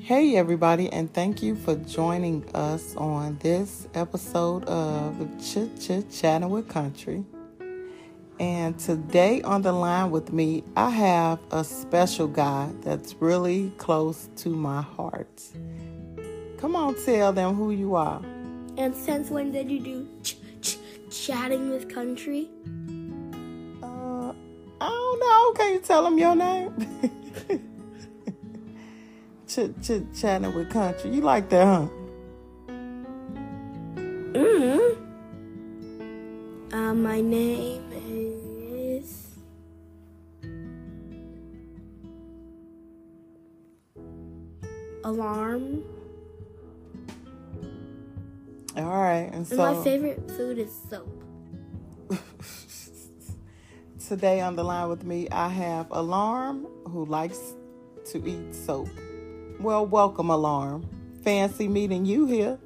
Hey everybody, and thank you for joining us on this episode of Chit Chit Chatting with Country. And today on the line with me, I have a special guy that's really close to my heart. Come on, tell them who you are. And since when did you do chatting with Country? I don't know. Can you tell them your name? Chatting with Country. You like that, huh? Mm-hmm. My name is... Alarm. All right. And my favorite food is soap. Today on the line with me, I have Alarm, who likes to eat soap. Well, welcome, Alarm. Fancy meeting you here.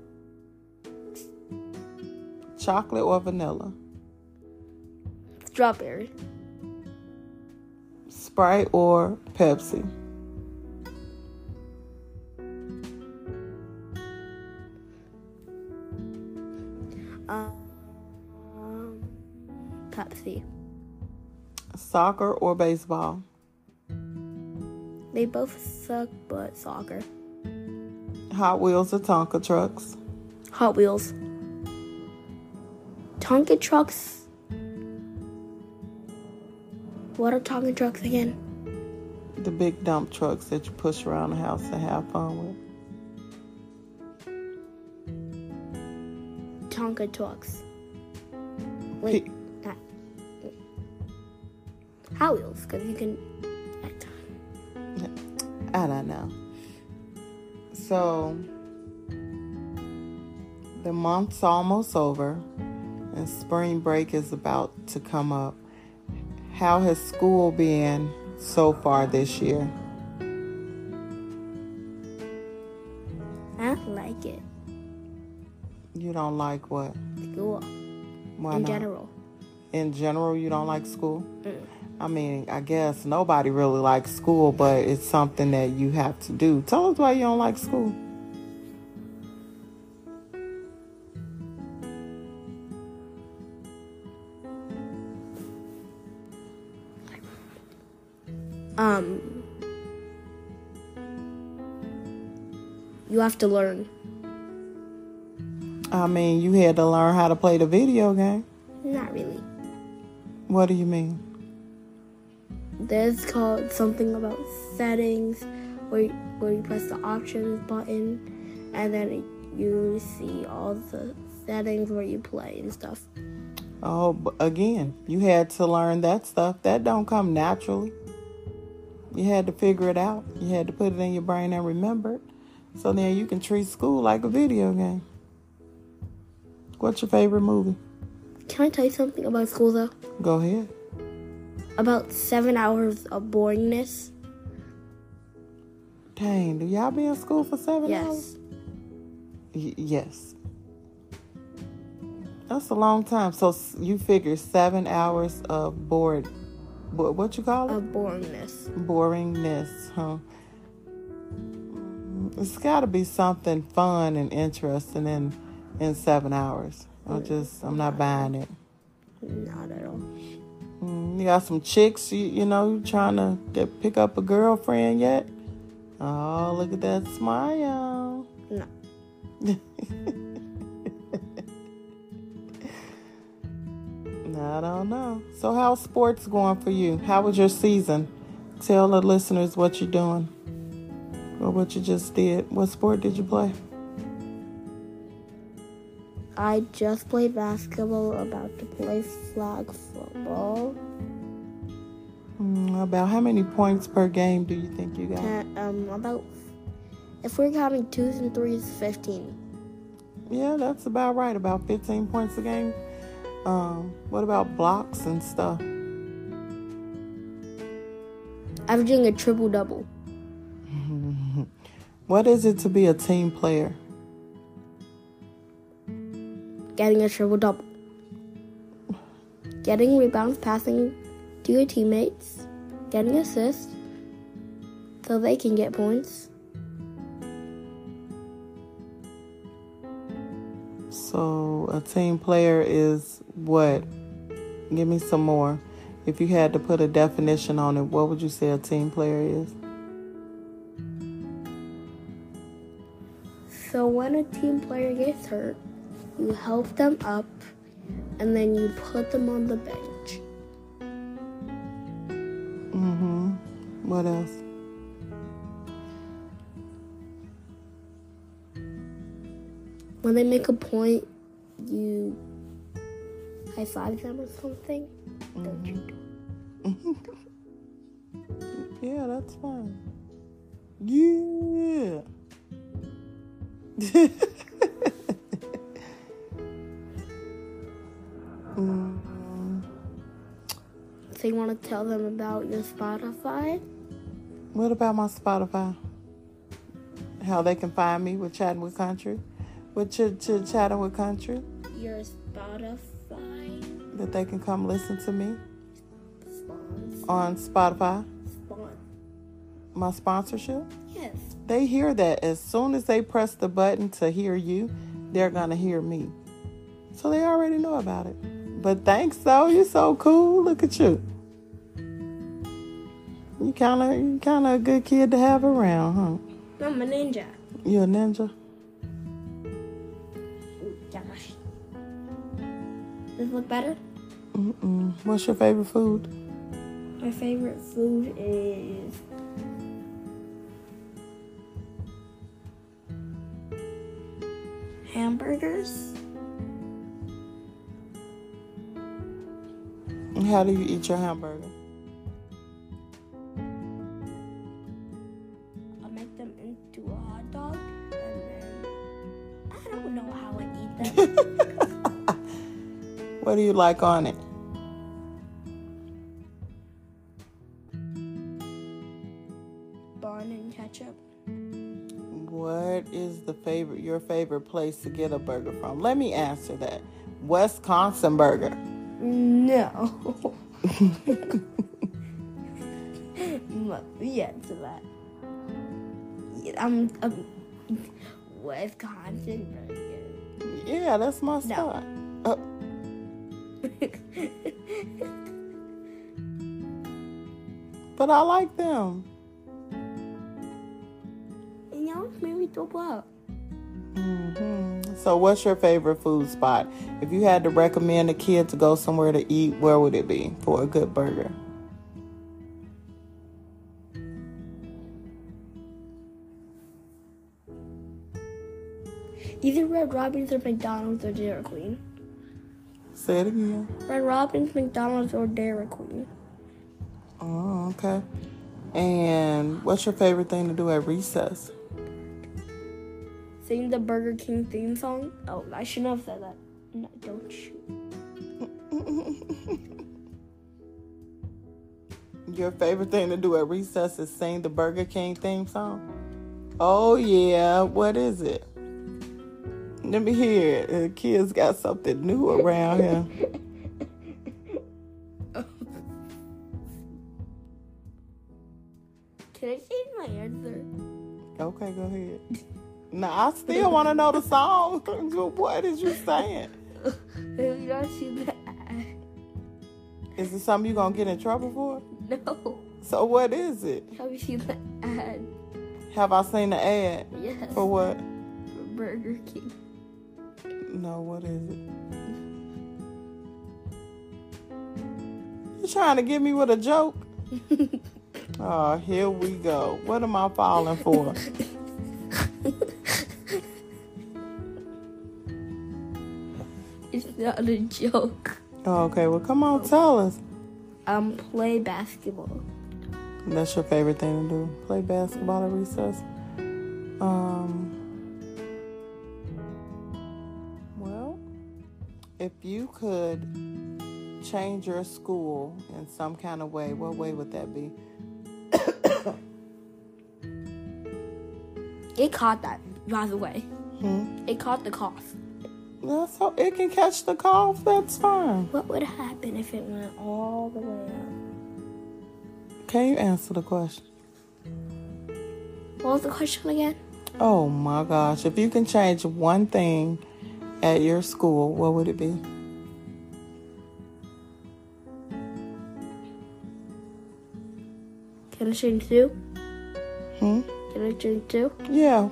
Chocolate or vanilla? Strawberry. Sprite or Pepsi? Pepsi. Soccer or baseball? They both suck, but soccer. Hot Wheels or Tonka trucks? Hot Wheels. Tonka trucks? What are Tonka trucks again? The big dump trucks that you push around the house and have fun with. Tonka trucks. Wait, not Hot Wheels, because you can. I don't know. So the month's almost over, and spring break is about to come up. How has school been so far this year? I like it. You don't like what? School. Why not? General. In general, you don't like school? Mm. I mean, I guess nobody really likes school, but it's something that you have to do. Tell us why you don't like school. You have to learn. I mean, you had to learn how to play the video game. Not really. What do you mean? There's called something about settings where you press the options button and then you see all the settings where you play and stuff. Oh, but again, you had to learn that stuff. That don't come naturally. You had to figure it out. You had to put it in your brain and remember it. So then you can treat school like a video game. What's your favorite movie? Can I tell you something about school, though? Go ahead. About 7 hours of boringness. Dang, do y'all be in school for 7 hours? Yes. That's a long time. So you figure 7 hours of bored... What you call it? Of boringness. Boringness, huh? It's got to be something fun and interesting and... in 7 hours. I'm not buying it. Not at all. You got some chicks, you know, trying to pick up a girlfriend yet? Oh, look at that smile. No. I don't know. So how's sports going for you? How was your season? Tell the listeners what you're doing or what you just did. What sport did you play? I just played basketball, about to play flag football. About how many points per game do you think you got? About, if we're counting twos and threes, 15. Yeah, that's about right, about 15 points a game. What about blocks and stuff? Averaging a triple-double. What is it to be a team player? getting a triple-double, getting rebounds, passing to your teammates, getting assists so they can get points. So a team player is what? Give me some more. If you had to put a definition on it, what would you say a team player is? So when a team player gets hurt, you help them up, and then you put them on the bench. Mm-hmm. What else? When they make a point, you high-five them or something. Mm-hmm. Don't you do? Yeah, that's fine. Yeah. So you want to tell them about your Spotify? What about my Spotify? How they can find me with Chatting with Country? With Chit Chatting with Country? Your Spotify. That they can come listen to me? Spons. On Spotify? Spons. My sponsorship? Yes. They hear that. As soon as they press the button to hear you, they're going to hear me. So they already know about it. But thanks, though. You're so cool. Look at you. You kind of a good kid to have around, huh? I'm a ninja. You're a ninja? Oh, gosh. Does it look better? Mm-mm. What's your favorite food? My favorite food is... hamburgers. How do you eat your hamburger? I make them into a hot dog, and then I don't know how I eat them. What do you like on it? Bun and ketchup. What is your favorite place to get a burger from? Let me answer that. Wisconsin Burger. No. Yeah, to that. I'm Wisconsin Burger. Yeah, that's my spot. No. But I like them. And y'all made me double up. Mm-hmm. So what's your favorite food spot? If you had to recommend a kid to go somewhere to eat, where would it be for a good burger? Either Red Robin's or McDonald's or Dairy Queen. Say it again. Red Robin's, McDonald's, or Dairy Queen. Oh, okay. And what's your favorite thing to do at recess? Sing the Burger King theme song. Oh, I shouldn't have said that. No, don't you. Your favorite thing to do at recess is sing the Burger King theme song? Oh, yeah. What is it? Let me hear it. The kids got something new around here. Can I change my answer? Okay, go ahead. No, I still want to know the song. What is you saying? Is it something you're going to get in trouble for? No. So what is it? Have you seen the ad? Have I seen the ad? Yes. For what? For Burger King. No, what is it? You trying to get me with a joke? Oh, here we go. What am I falling for? It's not a joke. Okay, well, come on, tell us. Play basketball. That's your favorite thing to do? Play basketball at recess? Well, if you could change your school in some kind of way, what way would that be? It caught that, by the way. It caught the cough. So it can catch the cough, that's fine. What would happen if it went all the way up? Can you answer the question? What was the question again? Oh my gosh. If you can change one thing at your school, what would it be? Can I change two? Can I change two? Yeah.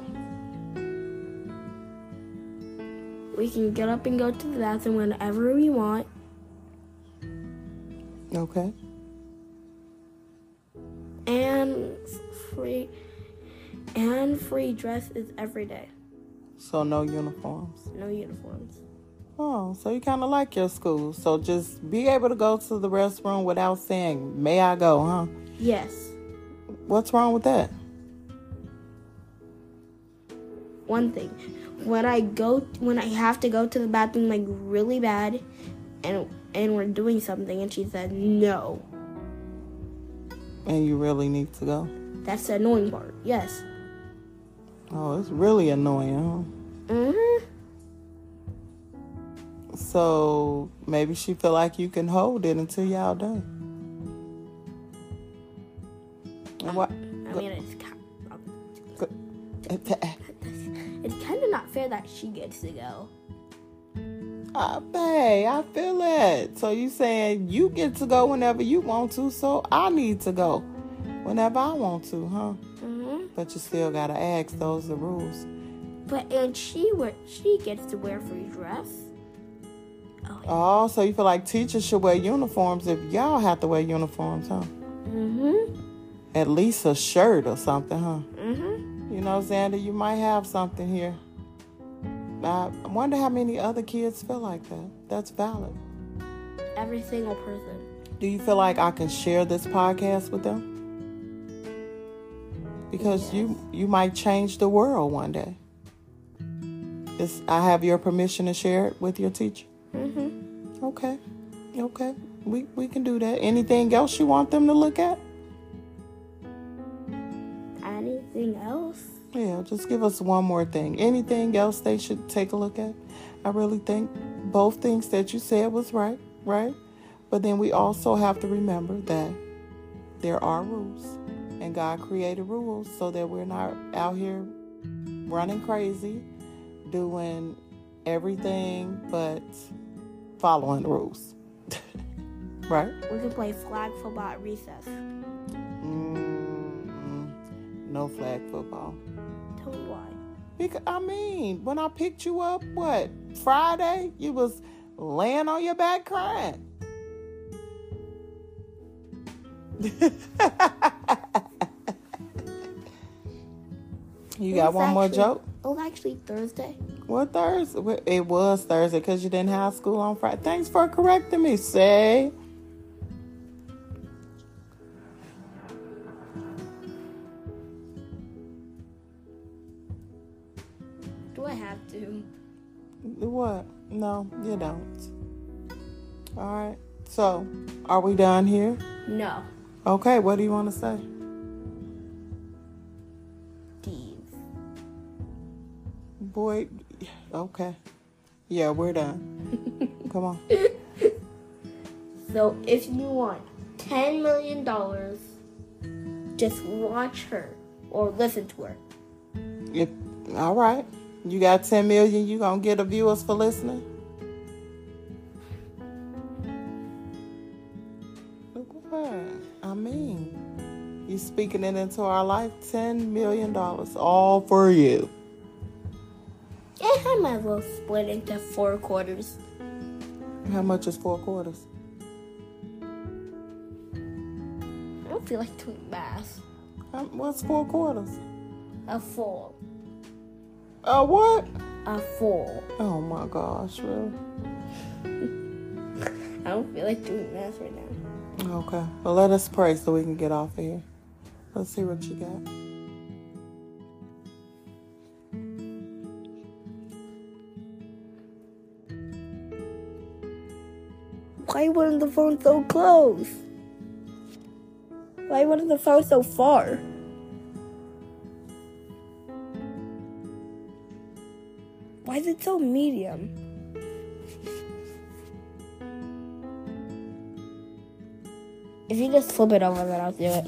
We can get up and go to the bathroom whenever we want. Okay. And free dresses every day. So no uniforms? No uniforms. Oh, so you kind of like your school. So just be able to go to the restroom without saying, may I go, huh? Yes. What's wrong with that? One thing. When I have to go to the bathroom like really bad and we're doing something and she said no. And you really need to go? That's the annoying part, yes. Oh, it's really annoying, huh? Mm-hmm. So maybe she feel like you can hold it until y'all done. It's kind of not fair that she gets to go. Babe, I feel it. So you saying you get to go whenever you want to, so I need to go whenever I want to, huh? Mm-hmm. But you still gotta ask. Those are the rules. But and she gets to wear free dress. Oh, yeah. Oh, so you feel like teachers should wear uniforms if y'all have to wear uniforms, huh? Mm-hmm. At least a shirt or something, huh? Mm-hmm. You know, Zander, you might have something here. I wonder how many other kids feel like that. That's valid. Every single person. Do you feel like I can share this podcast with them? Because yes. You might change the world one day. I have your permission to share it with your teacher? Mm-hmm. Okay. We can do that. Anything else you want them to look at? Else? Yeah, just give us one more thing. Anything else they should take a look at? I really think both things that you said was right? But then we also have to remember that there are rules. And God created rules so that we're not out here running crazy, doing everything but following the rules. Right? We can play flag football at recess. No flag football. Tell me why. Because, when I picked you up, Friday? You was laying on your back crying. You got one more joke? It was actually Thursday. What Thursday? It was Thursday because you didn't have school on Friday. Thanks for correcting me, say. What? No, you don't. All right. So, are we done here? No. Okay, what do you want to say? Deeds. Boy, okay. Yeah, we're done. Come on. So, if you want $10 million, just watch her or listen to her. All right. You got 10 million, you gonna get a viewers for listening? You speaking it into our life, $10 million, all for you. Yeah, I might as well split into 4 quarters. How much is 4 quarters? I don't feel like doing math. What's 4 quarters? A full. A what? A full. Oh my gosh, really? I don't feel like doing math right now. Okay. Well, let us pray so we can get off of here. Let's see what you got. Why wasn't the phone so close? Why wasn't the phone so far? Why is it so medium? If you just flip it over, then I'll do it.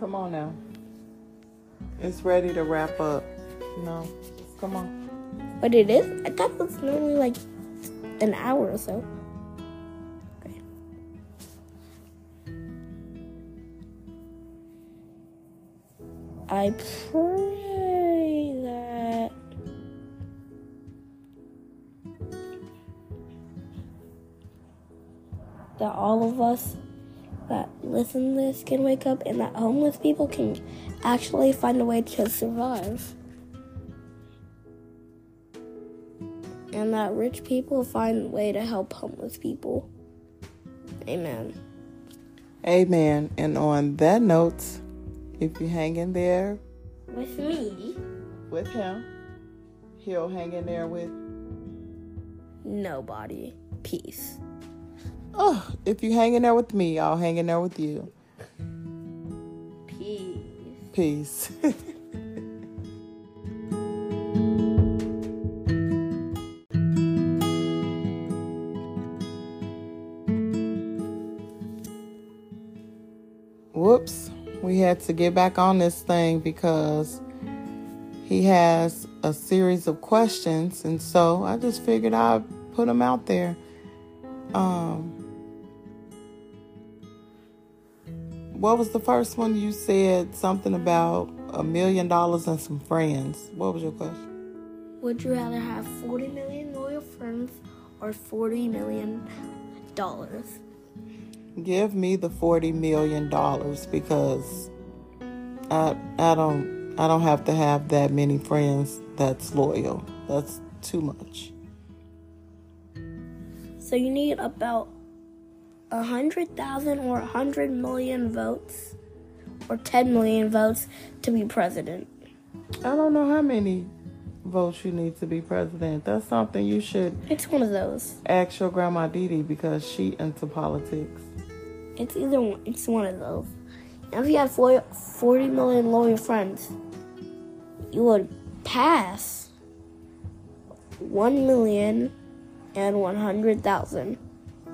Come on now. It's ready to wrap up. No. Come on. But it is? I thought it was literally like an hour or so. Okay. I pray that all of us that listen to this can wake up and that homeless people can actually find a way to survive. And that rich people find a way to help homeless people. Amen. Amen. And on that note, if you hang in there... with me. With him. He'll hang in there with... nobody. Peace. Oh, if you hang in there with me, I'll hang in there with you. Peace. Peace. Whoops. We had to get back on this thing because he has a series of questions. And so I just figured I'd put them out there. What was the first one? You said something about $1 million and some friends. What was your question? Would you rather have 40 million loyal friends or $40 million? Give me the $40 million because I don't have to have that many friends that's loyal. That's too much. So you need about 100,000 or 100 million votes or 10 million votes to be president. I don't know how many votes you need to be president. That's something you should... it's one of those. Ask your grandma Didi because she into politics. It's either one. It's one of those. Now, if you have 40 million loyal friends, you would pass 1 million and 100,000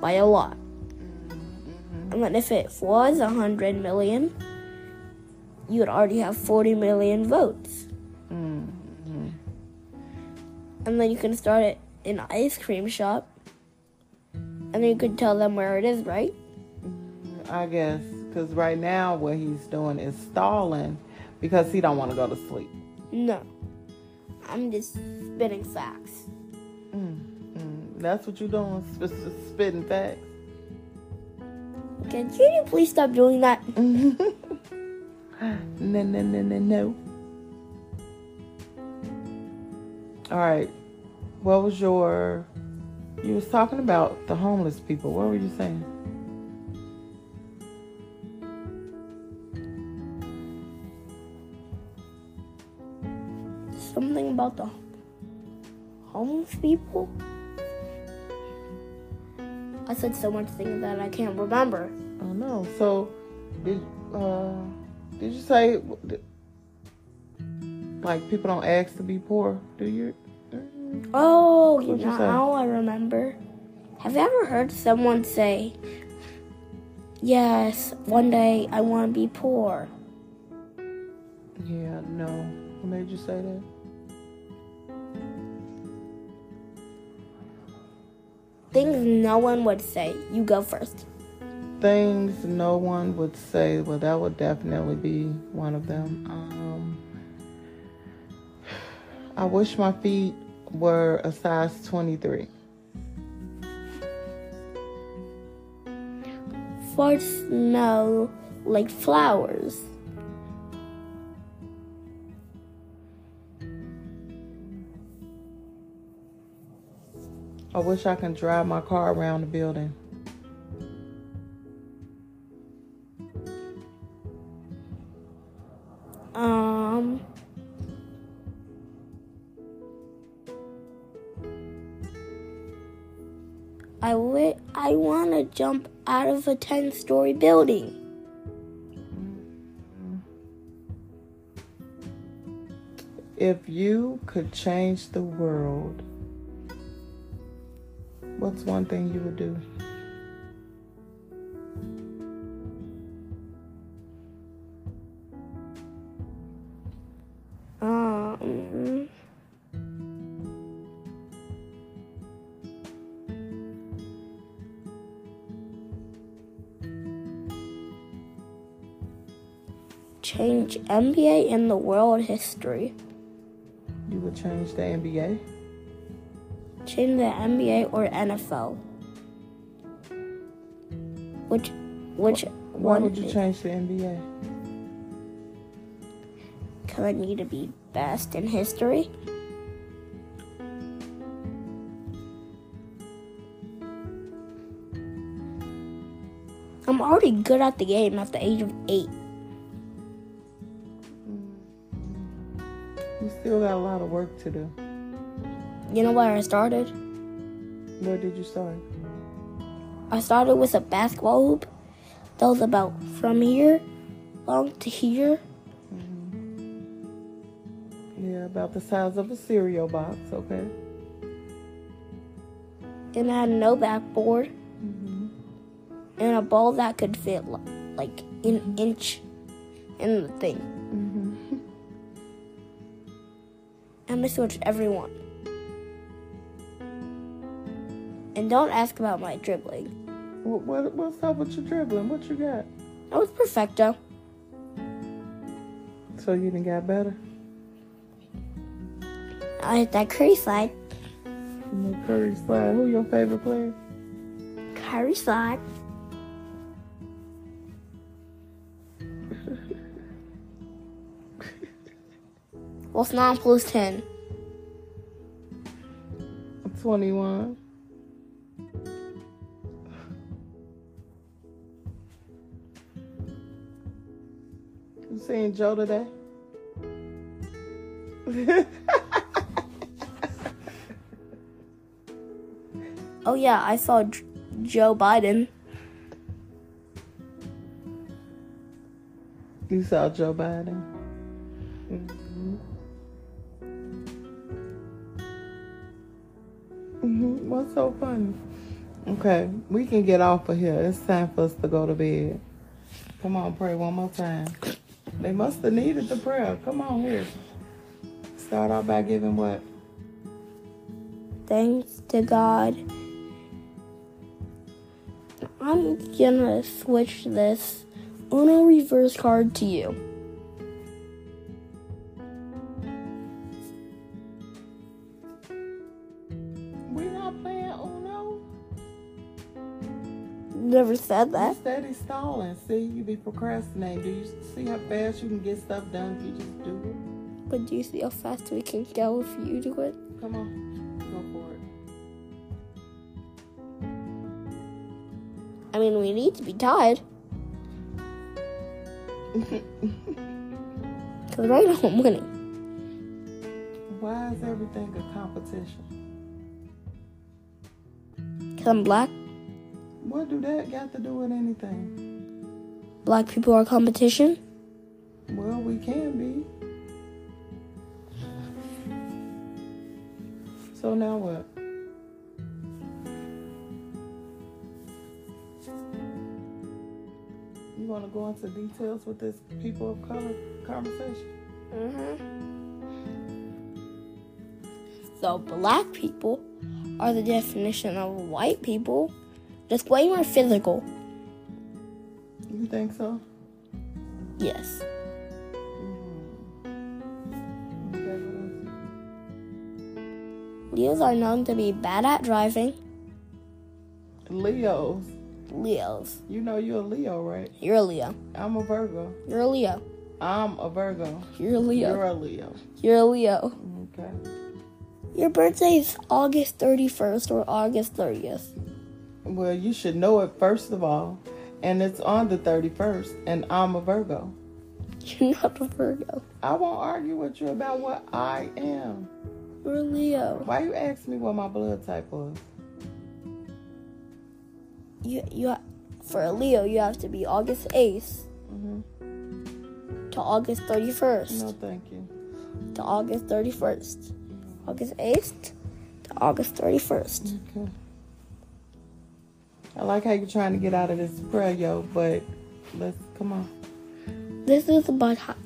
by a lot. And then if it was 100 million, you would already have 40 million votes. Mm-hmm. And then you can start it in an ice cream shop. And then you can tell them where it is, right? I guess, because right now what he's doing is stalling because he don't want to go to sleep. No. I'm just spitting facts. Mm-hmm. That's what you're doing, spitting facts. Can you please stop doing that? No. All right. What was your... you was talking about the homeless people. What were you saying? Something about the homeless people? I said so much things that I can't remember. Oh no! So, did you say like people don't ask to be poor? Do you? Oh, you know how I remember. Have you ever heard someone say, "Yes, one day I want to be poor"? Yeah. No. What made you say that? Things no one would say. You go first. Things no one would say. Well, that would definitely be one of them. I wish my feet were a size 23. Farts smell like flowers. I wish I can drive my car around the building. I want to jump out of a 10-story building. If you could change the world, what's one thing you would do? Change NBA in the world history. You would change the NBA? Change the NBA or NFL. Why would you change the NBA? Because I need to be best in history. I'm already good at the game at the age of 8. You still got a lot of work to do. You know where I started? Where did you start? I started with a basketball hoop that was about from here long to here. Mm-hmm. Yeah, about the size of a cereal box, okay? And I had no backboard. Mm-hmm. And a ball that could fit like an inch in the thing. I miswitched everyone. And don't ask about my dribbling. What's up with your dribbling? What you got? I was perfecto. So you didn't got better? I hit that Curry slide. The Curry slide. Who your favorite player? Curry slide. What's 9 plus 10? 21. You seeing Joe today? Oh, yeah, I saw Joe Biden. You saw Joe Biden? Mm-hmm. Mm-hmm. What's so funny? Okay, we can get off of here. It's time for us to go to bed. Come on, pray one more time. They must have needed the prayer. Come on here. Start off by giving what? Thanks to God. I'm gonna switch this Uno reverse card to you. Never said that. Steady stalling. See, you be procrastinating. Do you see how fast you can get stuff done if you just do it? But do you see how fast we can go if you do it? Come on. Go for it. I mean, we need to be tired. Because right now I'm winning. Why is everything a competition? Because I'm black. What do that got to do with anything? Black people are competition? Well, we can be. So now what? You want to go into details with this people of color conversation? Mm-hmm. So black people are the definition of white people. Just way more physical. You think so? Yes. Mm-hmm. Okay. Leos are known to be bad at driving. Leos. You know you're a Leo, right? You're a Leo. I'm a Virgo. You're a Leo. I'm a Virgo. You're a Leo. You're a Leo. You're a Leo. Okay. Your birthday is August 31st or August 30th. Well, you should know it, first of all. And it's on the 31st, and I'm a Virgo. You're not a Virgo. I won't argue with you about what I am. You're a Leo. Why you ask me what my blood type was? For a Leo, you have to be August 8th to August 31st. No, thank you. to August 31st. August 8th to August 31st. Okay. I like how you're trying to get out of this prayer, yo, but let's, come on. This is about how,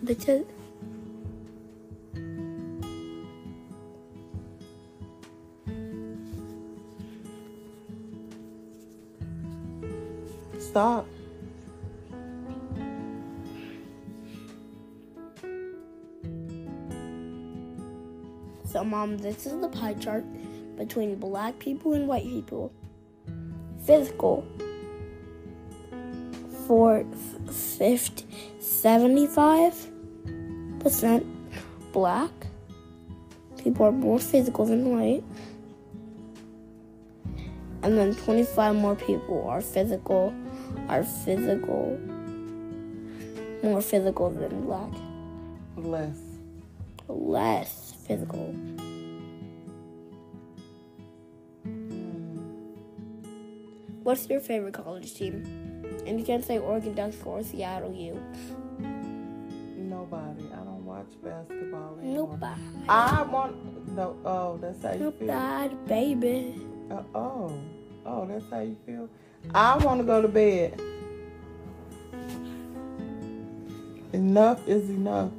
Stop. So, Mom, this is the pie chart between black people and white people. Physical, 75% black. People are more physical than white. And then 25 more people are more physical than black. Less physical. What's your favorite college team? And you can't say Oregon Ducks or Seattle U. Nobody. I don't watch basketball anymore. Nobody. That's how you feel. Nobody, baby. Oh, that's how you feel. I want to go to bed. Enough is enough.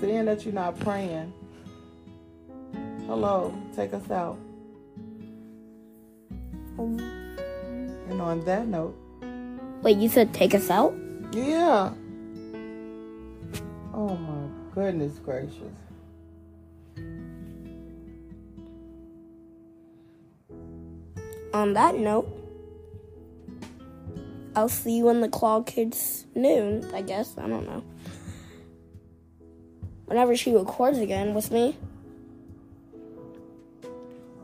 Seeing that you're not praying. Hello, take us out. And on that note. Wait, you said take us out? Yeah. Oh my goodness gracious. On that note, I'll see you when the clock hits noon, I guess. I don't know. Whenever she records again with me,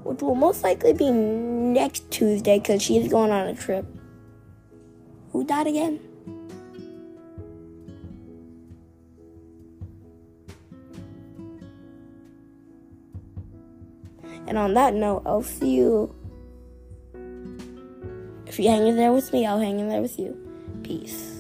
which will most likely be next Tuesday because she's going on a trip. Who died again? And on that note, I'll see you. If you hang in there with me, I'll hang in there with you. Peace.